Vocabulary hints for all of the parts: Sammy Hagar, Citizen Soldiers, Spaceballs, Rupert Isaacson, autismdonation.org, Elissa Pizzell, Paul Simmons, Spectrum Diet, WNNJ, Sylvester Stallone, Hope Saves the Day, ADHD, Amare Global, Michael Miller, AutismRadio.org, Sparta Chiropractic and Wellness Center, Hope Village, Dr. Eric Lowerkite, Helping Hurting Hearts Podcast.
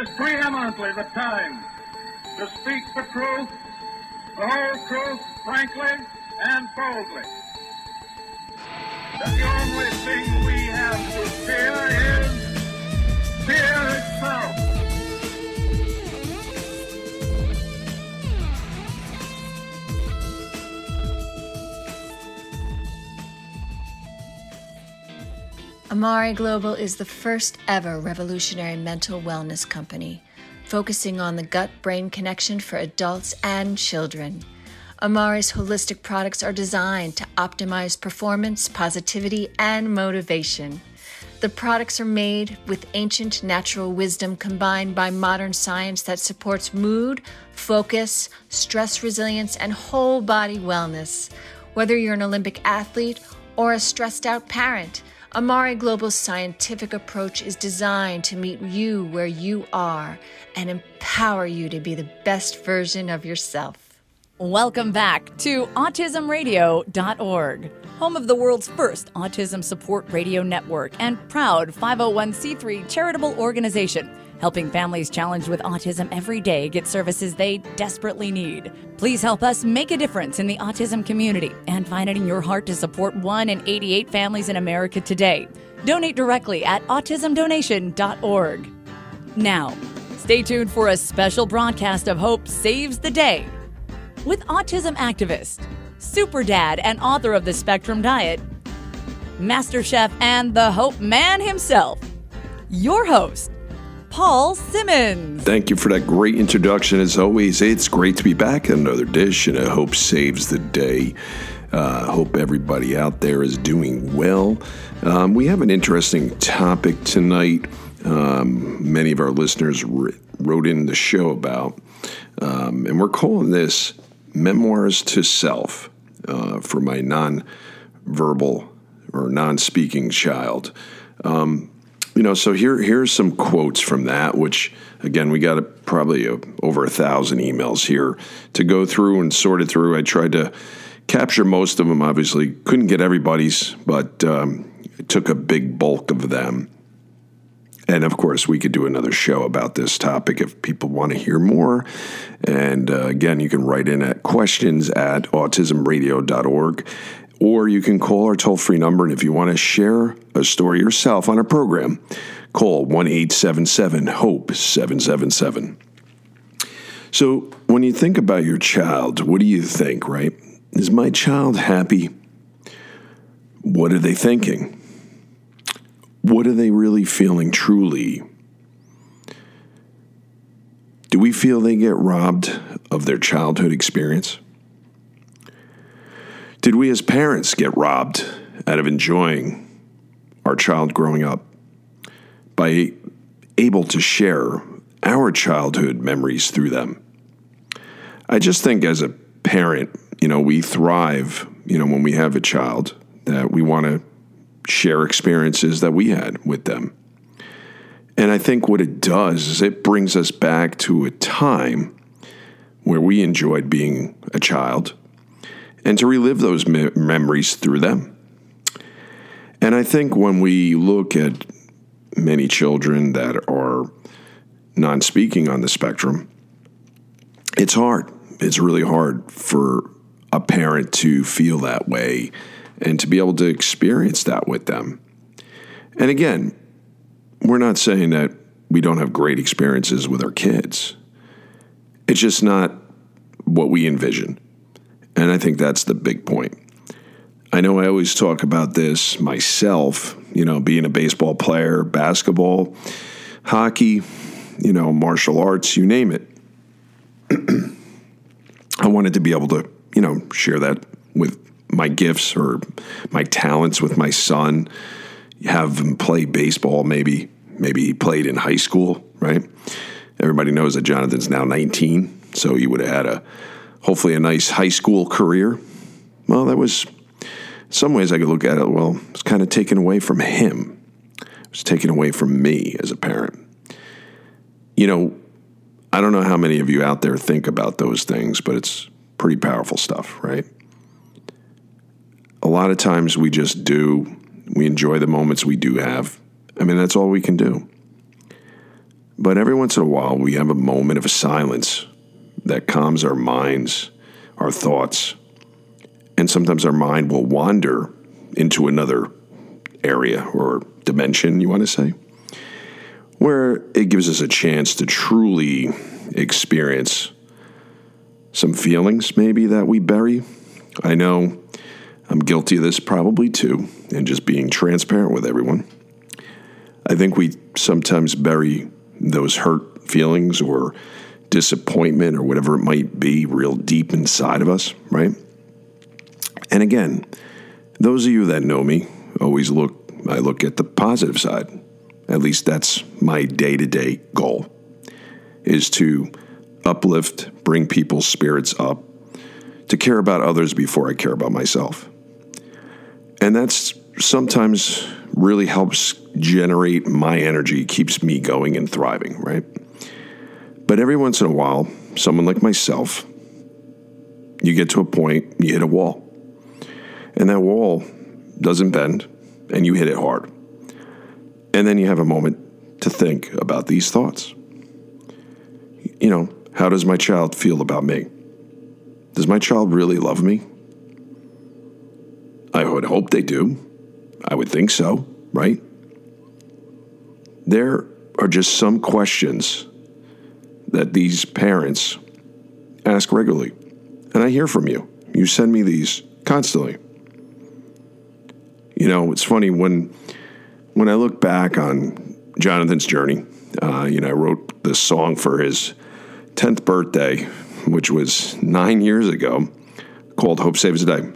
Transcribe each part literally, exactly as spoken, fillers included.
is preeminently the time to speak the truth, the whole truth, frankly and boldly. That the only thing we have to fear is fear itself. Amare Global is the first ever revolutionary mental wellness company, focusing on the gut-brain connection for adults and children. Amare's holistic products are designed to optimize performance, positivity, and motivation. The products are made with ancient natural wisdom combined by modern science that supports mood, focus, stress resilience, and whole body wellness. Whether you're an Olympic athlete or a stressed out parent, Amare Global's scientific approach is designed to meet you where you are and empower you to be the best version of yourself. Welcome back to autism radio dot org, home of the world's first autism support radio network and proud five oh one c three charitable organization, helping families challenged with autism every day get services they desperately need. Please help us make a difference in the autism community and find it in your heart to support one in eighty-eight families in America today. Donate directly at autism donation dot org. Now, stay tuned for a special broadcast of Hope Saves the Day with autism activist, super dad and author of the Spectrum Diet, master chef and the Hope Man himself, your host, Paul Simmons. Thank you for that great introduction. As always, it's great to be back in another dish, and I hope saves the day. I uh, hope everybody out there is doing well. Um, we have an interesting topic tonight. Um, many of our listeners wrote in the show about, um, and we're calling this Memoirs to Self, uh, for my non-verbal or non-speaking child. Um, you know, so here here's some quotes from that, which, again, we got a, probably a, over a thousand emails here to go through and sort it through. I tried to capture most of them, obviously. Couldn't get everybody's, but um, it took a big bulk of them. And, of course, we could do another show about this topic if people want to hear more. And, uh, again, you can write in at questions at autism radio dot org, or you can call our toll-free number. And if you want to share a story yourself on a program, call one eight seven seven hope seven seven seven. So when you think about your child, what do you think, right? Is my child happy? What are they thinking? What are they really feeling truly? Do we feel they get robbed of their childhood experience? Did we as parents get robbed out of enjoying our child growing up by able to share our childhood memories through them? I just think as a parent, you know, we thrive, you know, when we have a child, that we want to share experiences that we had with them. And I think what it does is it brings us back to a time where we enjoyed being a child and to relive those me- memories through them. And I think when we look at many children that are non-speaking on the spectrum, it's hard. It's really hard for a parent to feel that way and to be able to experience that with them. And again, we're not saying that we don't have great experiences with our kids. It's just not what we envision. And I think that's the big point. I know I always talk about this myself, you know, being a baseball player, basketball, hockey, you know, martial arts, you name it. I wanted to be able to, you know, share that with my gifts or my talents with my son, have him play baseball. Maybe, maybe he played in high school, right? Everybody knows that Jonathan's now nineteen. So he would have had a, hopefully a nice high school career. Well, that was, in some ways I could look at it, well, it's kind of taken away from him. It was taken away from me as a parent. You know, I don't know how many of you out there think about those things, but it's pretty powerful stuff, right? A lot of times we just do, we enjoy the moments we do have. I mean, that's all we can do. But every once in a while, we have a moment of silence that calms our minds, our thoughts, and sometimes our mind will wander into another area or dimension, you want to say, where it gives us a chance to truly experience some feelings maybe that we bury. I know I'm guilty of this probably too, and just being transparent with everyone. I think we sometimes bury those hurt feelings or disappointment or whatever it might be real deep inside of us, right? And again, those of you that know me always look, I look at the positive side. At least that's my day-to-day goal, is to uplift, bring people's spirits up, to care about others before I care about myself. And that's sometimes really helps generate my energy, keeps me going and thriving, right? But every once in a while, someone like myself, you get to a point, you hit a wall. And that wall doesn't bend, and you hit it hard. And then you have a moment to think about these thoughts. You know, how does my child feel about me? Does my child really love me? I would hope they do. I would think so, right? There are just some questions that these parents ask regularly. And I hear from you. You send me these constantly. You know, it's funny, when when I look back on Jonathan's journey, uh, you know, I wrote this song for his tenth birthday, which was nine years ago, called Hope Saves the Day.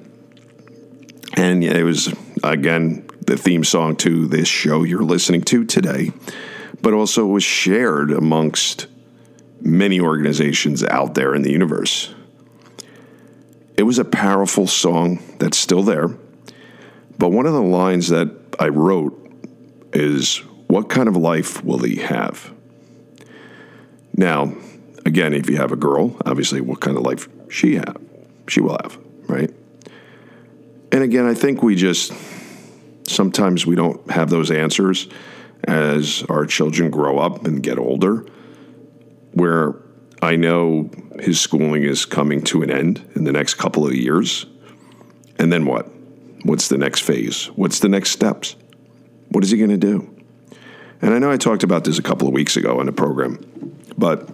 And it was, again, the theme song to this show you're listening to today, but also was shared amongst many organizations out there in the universe. It was a powerful song that's still there, but one of the lines that I wrote is, what kind of life will he have? Now, again, if you have a girl, obviously what kind of life she have, she will have, right? And again, I think we just, sometimes we don't have those answers as our children grow up and get older, where I know his schooling is coming to an end in the next couple of years. And then what? What's the next phase? What's the next steps? What is he going to do? And I know I talked about this a couple of weeks ago on the program, but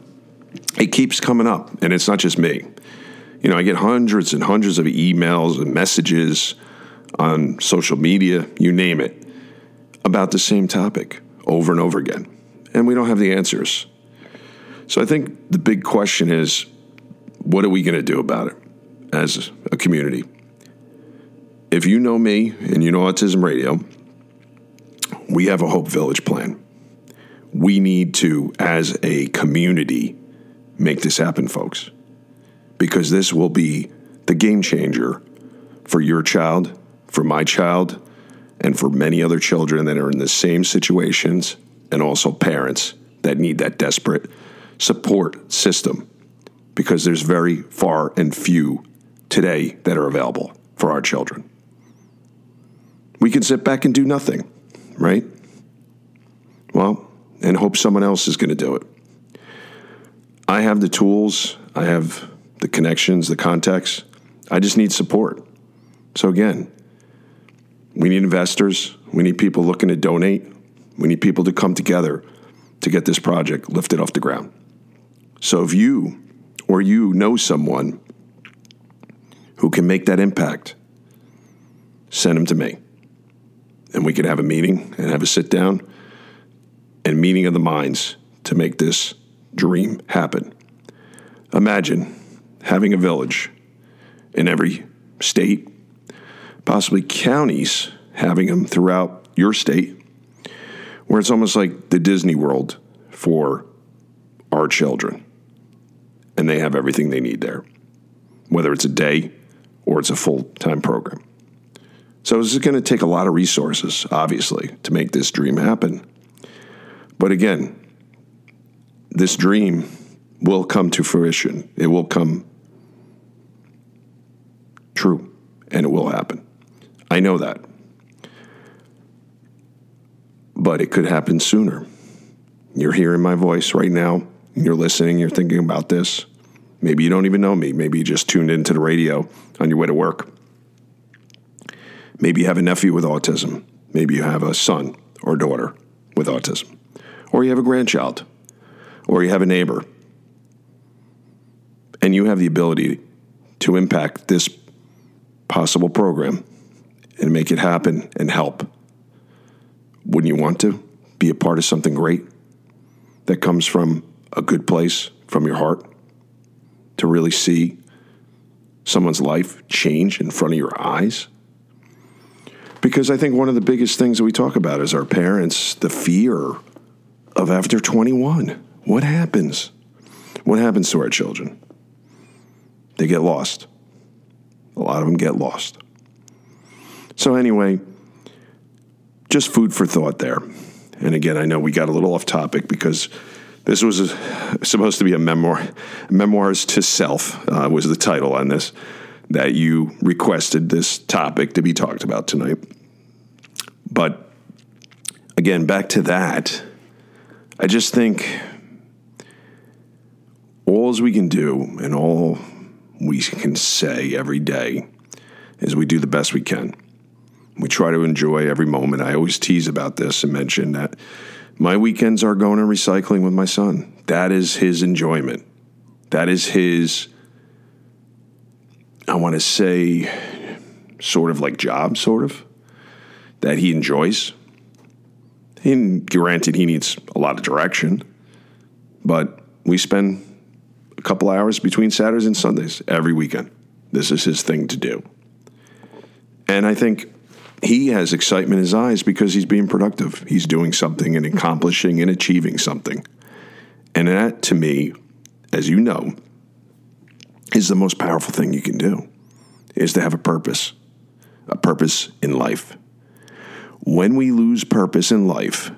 it keeps coming up, and it's not just me. You know, I get hundreds and hundreds of emails and messages on social media, you name it, about the same topic over and over again. And we don't have the answers. So I think the big question is, what are we going to do about it as a community? If you know me and you know Autism Radio, we have a Hope Village plan. We need to, as a community, make this happen, folks, because this will be the game changer for your child, for my child, and for many other children that are in the same situations, and also parents that need that desperate support system, because there's very far and few today that are available for our children. We can sit back and do nothing, right? Well, and hope someone else is going to do it. I have the tools, I have the connections, the contacts. I just need support. So again, we need investors. We need people looking to donate. We need people to come together to get this project lifted off the ground. So if you or you know someone who can make that impact, send them to me. And we can have a meeting and have a sit down and meeting of the minds to make this dream happen. Imagine having a village in every state, possibly counties having them throughout your state, where it's almost like the Disney World for our children, and they have everything they need there, whether it's a day or it's a full-time program. So this is going to take a lot of resources, obviously, to make this dream happen. But again, this dream will come to fruition. It will come true, and it will happen. I know that. But it could happen sooner. You're hearing my voice right now. You're listening. You're thinking about this. Maybe you don't even know me. Maybe you just tuned into the radio on your way to work. Maybe you have a nephew with autism. Maybe you have a son or daughter with autism. Or you have a grandchild. Or you have a neighbor. And you have the ability to impact this possible program and make it happen and help. Wouldn't you want to be a part of something great that comes from a good place, from your heart, to really see someone's life change in front of your eyes? Because I think one of the biggest things that we talk about is our parents, the fear of after twenty-one. What happens? What happens to our children? They get lost. A lot of them get lost. So anyway, just food for thought there. And again, I know we got a little off topic because this was a, supposed to be a memoir. Memoirs to Self uh, was the title on this, that you requested this topic to be talked about tonight. But again, back to that, I just think all we can do and all we can say every day is we do the best we can. We try to enjoy every moment. I always tease about this and mention that my weekends are going and recycling with my son. That is his enjoyment. That is his, I want to say, sort of like job, sort of, that he enjoys. And granted, he needs a lot of direction, but we spend a couple hours between Saturdays and Sundays every weekend. This is his thing to do. And I think he has excitement in his eyes because he's being productive. He's doing something and accomplishing and achieving something. And that, to me, as you know, is the most powerful thing you can do, is to have a purpose, a purpose in life. When we lose purpose in life,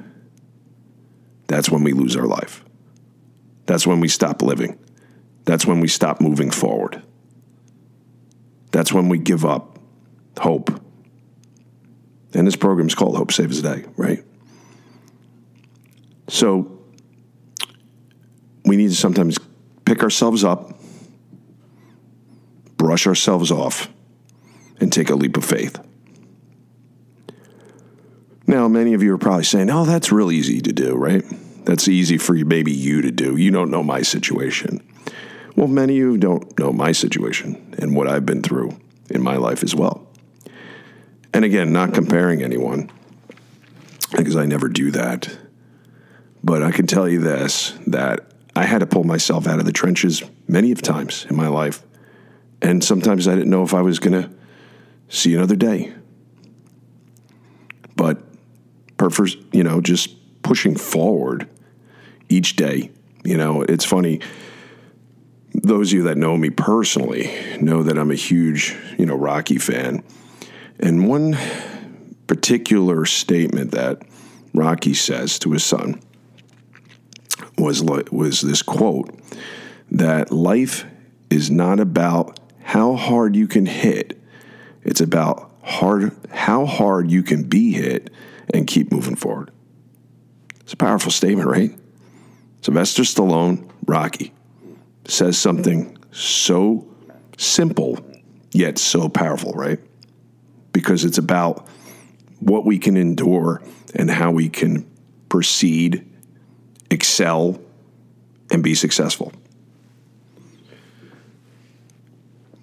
that's when we lose our life. That's when we stop living. That's when we stop moving forward. That's when we give up hope. And this program's called Hope Saves the Day, right? So we need to sometimes pick ourselves up, brush ourselves off, and take a leap of faith. Now, many of you are probably saying, oh, that's real easy to do, right? That's easy for maybe you to do. You don't know my situation. Well, many of you don't know my situation and what I've been through in my life as well. And again, not comparing anyone, because I never do that. But I can tell you this, that I had to pull myself out of the trenches many of times in my life. And sometimes I didn't know if I was going to see another day. But, you know, just pushing forward each day. You know, it's funny. Those of you that know me personally know that I'm a huge, you know, Rocky fan. And one particular statement that Rocky says to his son was was this quote, that life is not about how hard you can hit. It's about hard how hard you can be hit and keep moving forward. It's a powerful statement, right? Sylvester Stallone, Rocky, says something so simple yet so powerful, right? Because it's about what we can endure and how we can proceed, excel, and be successful.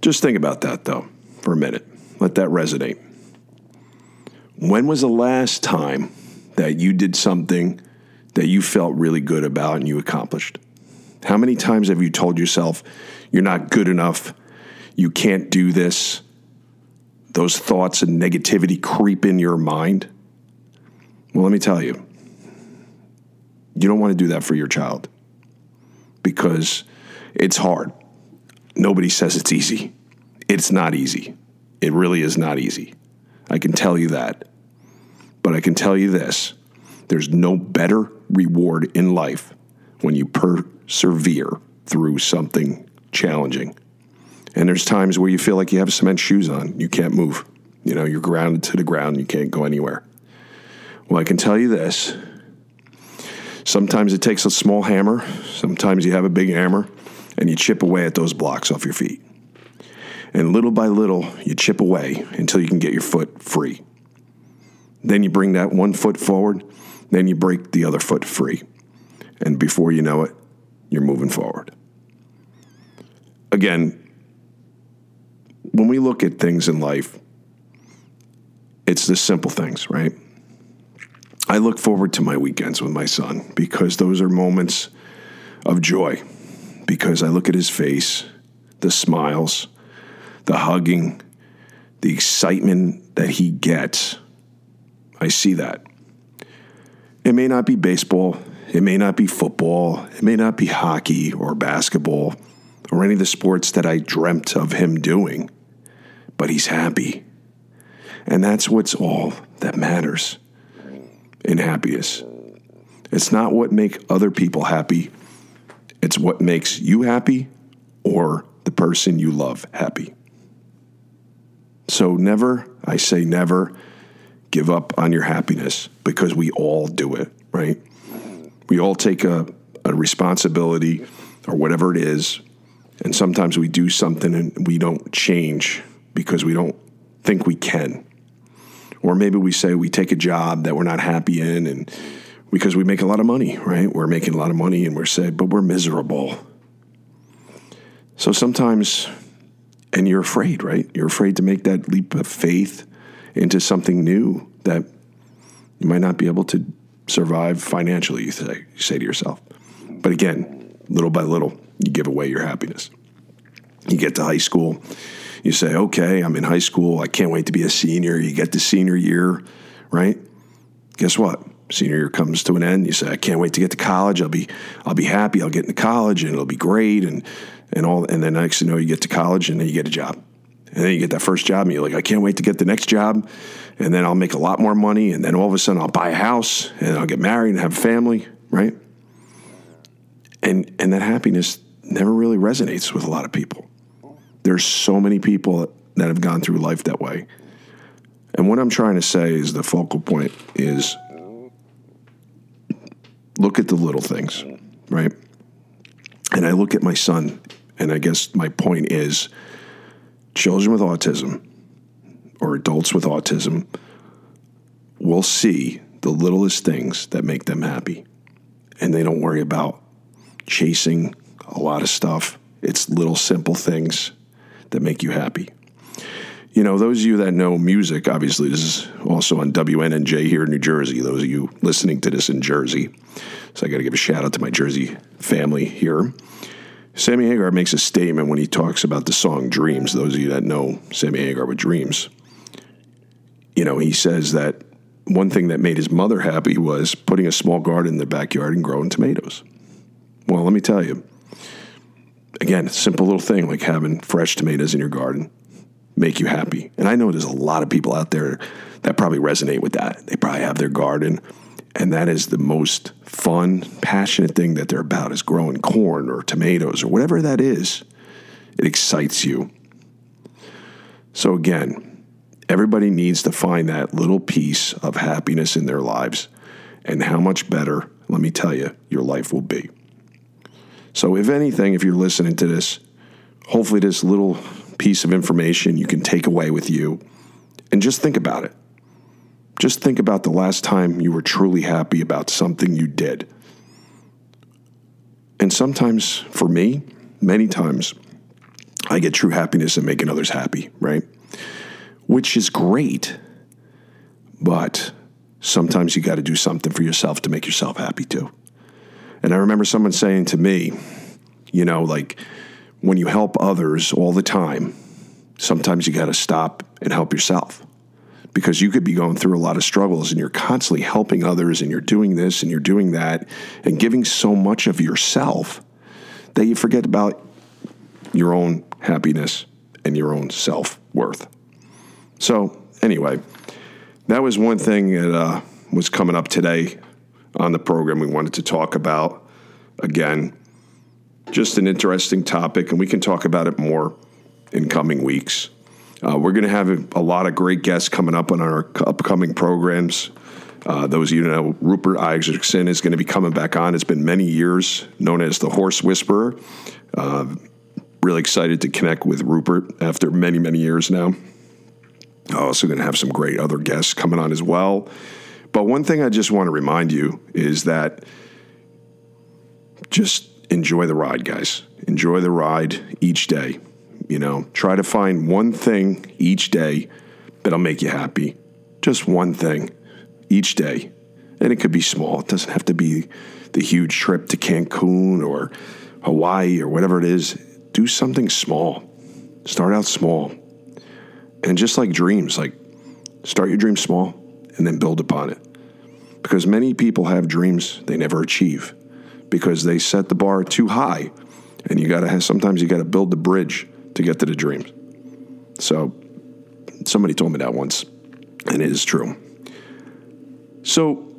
Just think about that, though, for a minute. Let that resonate. When was the last time that you did something that you felt really good about and you accomplished? How many times have you told yourself, you're not good enough, you can't do this? Those thoughts and negativity creep in your mind. Well, let me tell you, you don't want to do that for your child because it's hard. Nobody says it's easy. It's not easy. It really is not easy. I can tell you that. But I can tell you this, there's no better reward in life when you persevere through something challenging. And there's times where you feel like you have cement shoes on. You can't move. You know, you're grounded to the ground. You can't go anywhere. Well, I can tell you this. Sometimes it takes a small hammer. Sometimes you have a big hammer, and you chip away at those blocks off your feet. And little by little, you chip away until you can get your foot free. Then you bring that one foot forward. Then you break the other foot free. And before you know it, you're moving forward. Again, when we look at things in life, it's the simple things, right? I look forward to my weekends with my son because those are moments of joy, because I look at his face, the smiles, the hugging, the excitement that he gets. I see that. It may not be baseball, it may not be football, it may not be hockey or basketball or any of the sports that I dreamt of him doing, but he's happy. And that's what's all that matters in happiness. It's not what makes other people happy. It's what makes you happy or the person you love happy. So never, I say never, give up on your happiness, because we all do it, right? We all take a, a responsibility or whatever it is, and sometimes we do something and we don't change because we don't think we can. Or maybe we say we take a job that we're not happy in, and because we make a lot of money, right? We're making a lot of money and we're sad, but we're miserable. So sometimes, and you're afraid, right? You're afraid to make that leap of faith into something new that you might not be able to survive financially, you say, you say to yourself. But again, little by little, you give away your happiness. You get to high school, you say, okay, I'm in high school, I can't wait to be a senior. You get to senior year, right? Guess what? Senior year comes to an end. You say, I can't wait to get to college. I'll be I'll be happy. I'll get into college and it'll be great. And, and, all, and then next you know, you get to college and then you get a job. And then you get that first job and you're like, I can't wait to get the next job. And then I'll make a lot more money. And then all of a sudden I'll buy a house and I'll get married and have a family, right? And and that happiness never really resonates with a lot of people. There's so many people that have gone through life that way. And what I'm trying to say is the focal point is look at the little things, right? And I look at my son, and I guess my point is, children with autism or adults with autism will see the littlest things that make them happy. And they don't worry about chasing a lot of stuff. It's little simple things that make you happy. You know, those of you that know music, obviously this is also on W N N J here in New Jersey. Those of you listening to this in Jersey. So I got to give a shout out to my Jersey family here. Sammy Hagar makes a statement when he talks about the song Dreams. Those of you that know Sammy Hagar with Dreams, you know, he says that one thing that made his mother happy was putting a small garden in the backyard and growing tomatoes. Well, let me tell you, again, simple little thing like having fresh tomatoes in your garden make you happy. And I know there's a lot of people out there that probably resonate with that. They probably have their garden, and that is the most fun, passionate thing that they're about is growing corn or tomatoes or whatever that is. It excites you. So again, everybody needs to find that little piece of happiness in their lives, and how much better, let me tell you, your life will be. So if anything, if you're listening to this, hopefully this little piece of information you can take away with you and just think about it. Just think about the last time you were truly happy about something you did. And sometimes, for me, many times, I get true happiness in making others happy, right? Which is great, but sometimes you got to do something for yourself to make yourself happy too. And I remember someone saying to me, you know, like, when you help others all the time, sometimes you got to stop and help yourself. Because you could be going through a lot of struggles and you're constantly helping others and you're doing this and you're doing that and giving so much of yourself that you forget about your own happiness and your own self-worth. So anyway, that was one thing that uh, was coming up today on the program we wanted to talk about. Again, just an interesting topic, and we can talk about it more in coming weeks. Uh, we're going to have a lot of great guests coming up on our upcoming programs. Uh, those of you who know, Rupert Isaacson is going to be coming back on. It's been many years, known as the Horse Whisperer. Uh, really excited to connect with Rupert after many, many years now. Also going to have some great other guests coming on as well. But one thing I just want to remind you is that just enjoy the ride, guys. Enjoy the ride each day. You know, try to find one thing each day that'll make you happy. Just one thing each day. And it could be small. It doesn't have to be the huge trip to Cancun or Hawaii or whatever it is. Do something small. Start out small. And just like dreams, like start your dream small and then build upon it. Because many people have dreams they never achieve because they set the bar too high. And you got to have, sometimes you got to build the bridge to get to the dreams. So somebody told me that once, and it is true. So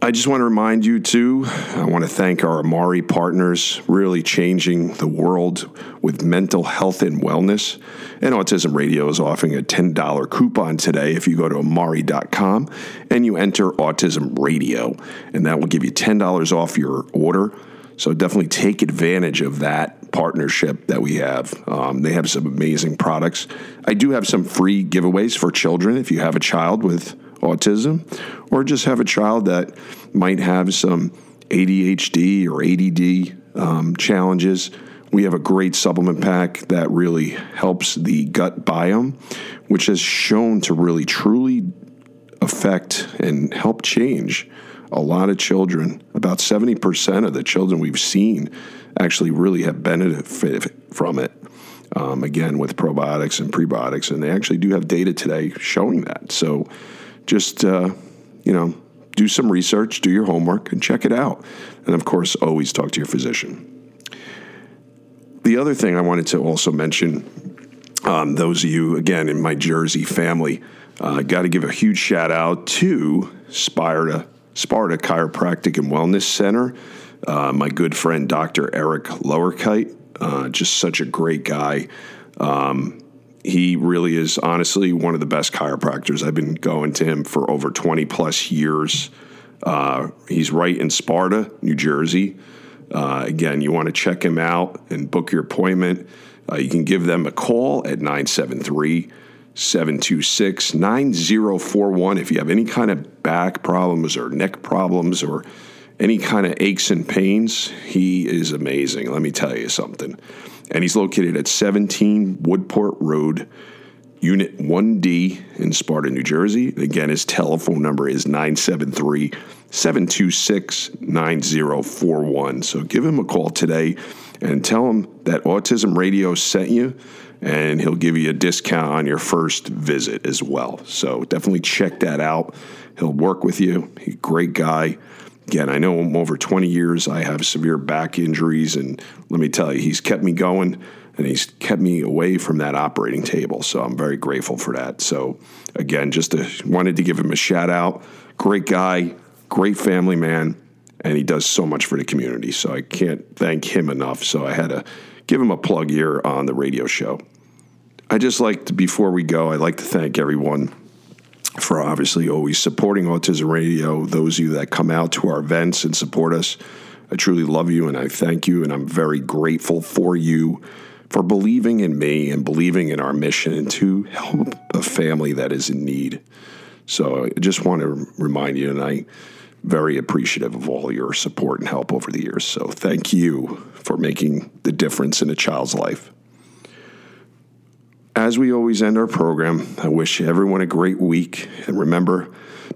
I just want to remind you too, I want to thank our Amare partners, really changing the world with mental health and wellness. And Autism Radio is offering a ten dollars coupon today if you go to amare dot com and you enter Autism Radio, and that will give you ten dollars off your order. So definitely take advantage of that partnership that we have. Um, they have some amazing products. I do have some free giveaways for children if you have a child with autism or just have a child that might have some A D H D or A D D um, challenges. We have a great supplement pack that really helps the gut biome, which has shown to really truly affect and help change a lot of children. About seventy percent of the children we've seen actually really have benefited from it, um, again, with probiotics and prebiotics. And they actually do have data today showing that. So just, uh, you know, do some research, do your homework, and check it out. And, of course, always talk to your physician. The other thing I wanted to also mention, um, those of you, again, in my Jersey family, I uh, got to give a huge shout-out to Spirita Sparta Chiropractic and Wellness Center. Uh, my good friend, Doctor Eric Lowerkite, uh, just such a great guy. Um, he really is, honestly, one of the best chiropractors. I've been going to him for over twenty plus years. Uh, he's right in Sparta, New Jersey. Uh, again, you want to check him out and book your appointment. Uh, you can give them a call at nine seven three, seven two six, nine zero four one. If you have any kind of back problems or neck problems or any kind of aches and pains, he is amazing. Let me tell you something. And he's located at seventeen Woodport Road, Unit one D in Sparta, New Jersey. Again, his telephone number is nine seven three, seven two six, nine zero four one. So give him a call today and tell him that Autism Radio sent you, and he'll give you a discount on your first visit as well. So definitely check that out. He'll work with you. He's a great guy. Again, I know him over twenty years. I have severe back injuries, and let me tell you, he's kept me going, and he's kept me away from that operating table. So I'm very grateful for that. So again, just to, wanted to give him a shout out. Great guy, great family man, and he does so much for the community. So I can't thank him enough. So I had to give him a plug here on the radio show. I just like to, before we go, I'd like to thank everyone for obviously always supporting Autism Radio, those of you that come out to our events and support us. I truly love you, and I thank you, and I'm very grateful for you for believing in me and believing in our mission to help a family that is in need. So I just want to remind you, and I very appreciative of all your support and help over the years. So thank you for making the difference in a child's life. As we always end our program, I wish everyone a great week. And remember,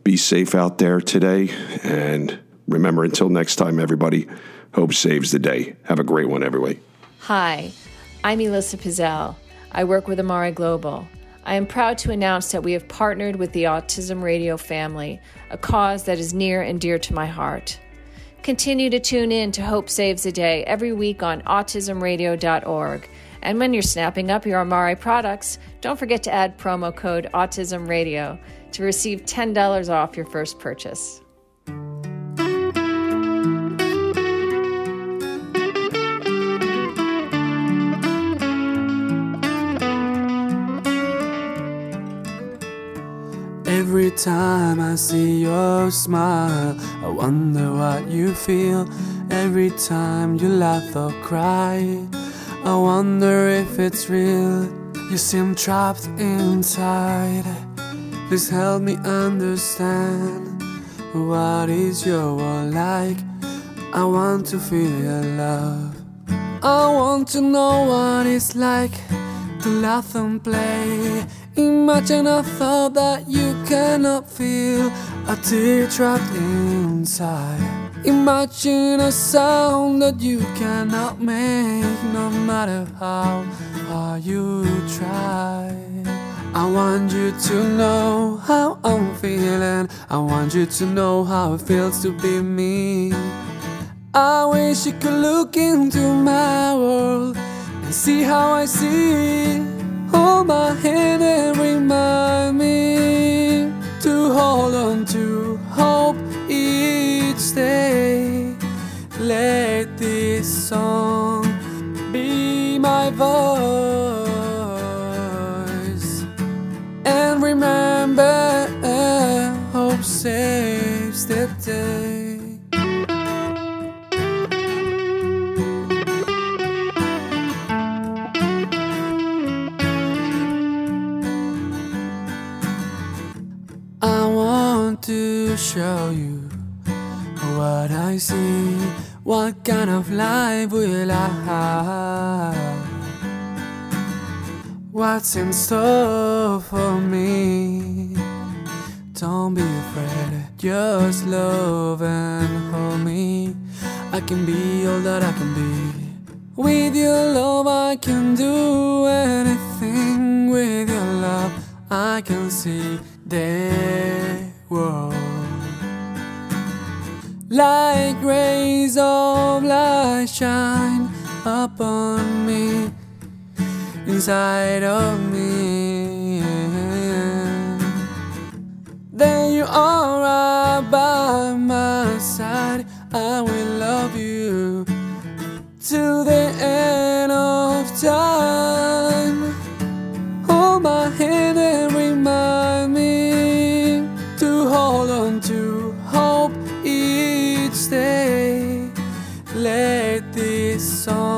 be safe out there today. And remember, until next time, everybody, hope saves the day. Have a great one, everybody. Hi, I'm Elissa Pizzell. I work with Amare Global. I am proud to announce that we have partnered with the Autism Radio family, a cause that is near and dear to my heart. Continue to tune in to Hope Saves the Day every week on autism radio dot org. And when you're snapping up your Amare products, don't forget to add promo code autism radio to receive ten dollars off your first purchase. Every time I see your smile, I wonder what you feel. Every time you laugh or cry, I wonder if it's real. You seem trapped inside. Please help me understand. What is your world like? I want to feel your love. I want to know what it's like to laugh and play. Imagine a thought that you cannot feel, a tear trapped inside. Imagine a sound that you cannot make, no matter how hard you try. I want you to know how I'm feeling. I want you to know how it feels to be me. I wish you could look into my world and see how I see it. Hold my hand and remind me to hold on to hope each day. Let this song be my voice, and remember, hope saves the day. To show you what I see, what kind of life will I have, what's in store for me. Don't be afraid, just love and hold me. I can be all that I can be. With your love I can do anything. With your love I can see there. World. Like rays of light shine upon me, inside of me. Then you are right by my side. I will love you till the end of time. Hold my hand and remind me to hold on to hope each day. Let this song